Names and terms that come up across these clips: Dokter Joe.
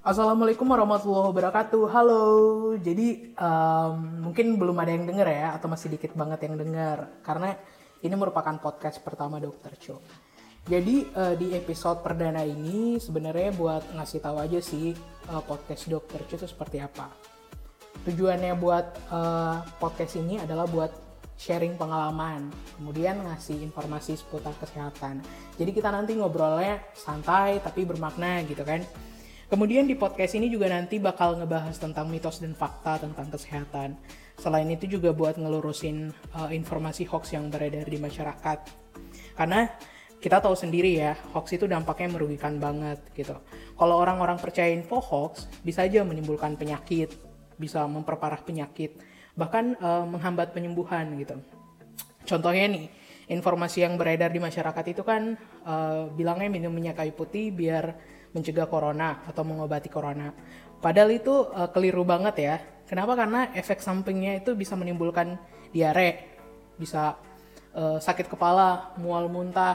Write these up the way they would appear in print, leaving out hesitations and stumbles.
Assalamualaikum warahmatullahi wabarakatuh. Halo. Jadi mungkin belum ada yang dengar ya, atau masih dikit banget yang dengar, karena ini merupakan podcast pertama Dokter Joe. Jadi di episode perdana ini sebenarnya buat ngasih tahu aja sih podcast Dokter Joe itu seperti apa. Tujuannya buat podcast ini adalah buat sharing pengalaman, kemudian ngasih informasi seputar kesehatan. Jadi kita nanti ngobrolnya santai tapi bermakna gitu kan. Kemudian di podcast ini juga nanti bakal ngebahas tentang mitos dan fakta tentang kesehatan. Selain itu juga buat ngelurusin informasi hoax yang beredar di masyarakat. Karena kita tahu sendiri ya, hoax itu dampaknya merugikan banget gitu. Kalau orang-orang percaya info hoax, bisa aja menimbulkan penyakit, bisa memperparah penyakit, bahkan menghambat penyembuhan gitu. Contohnya nih, informasi yang beredar di masyarakat itu kan bilangnya minum minyak kayu putih biar mencegah corona atau mengobati corona. Padahal itu keliru banget ya. Kenapa? Karena efek sampingnya itu bisa menimbulkan diare, bisa sakit kepala, mual muntah.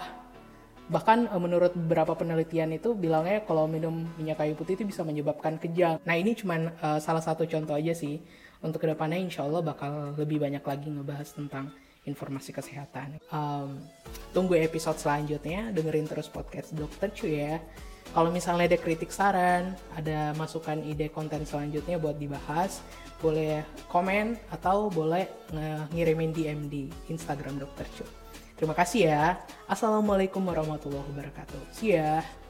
Bahkan menurut beberapa penelitian itu bilangnya kalau minum minyak kayu putih itu bisa menyebabkan kejang. Nah ini cuman salah satu contoh aja sih. Untuk kedepannya insya Allah bakal lebih banyak lagi ngebahas tentang informasi kesehatan. Tunggu episode selanjutnya, dengerin terus podcast Dokter Joe ya. Kalau misalnya ada kritik saran, ada masukan ide konten selanjutnya buat dibahas, boleh komen atau boleh ngirimin DM di Instagram Dokter Joe. Terima kasih ya. Assalamualaikum warahmatullahi wabarakatuh. See ya.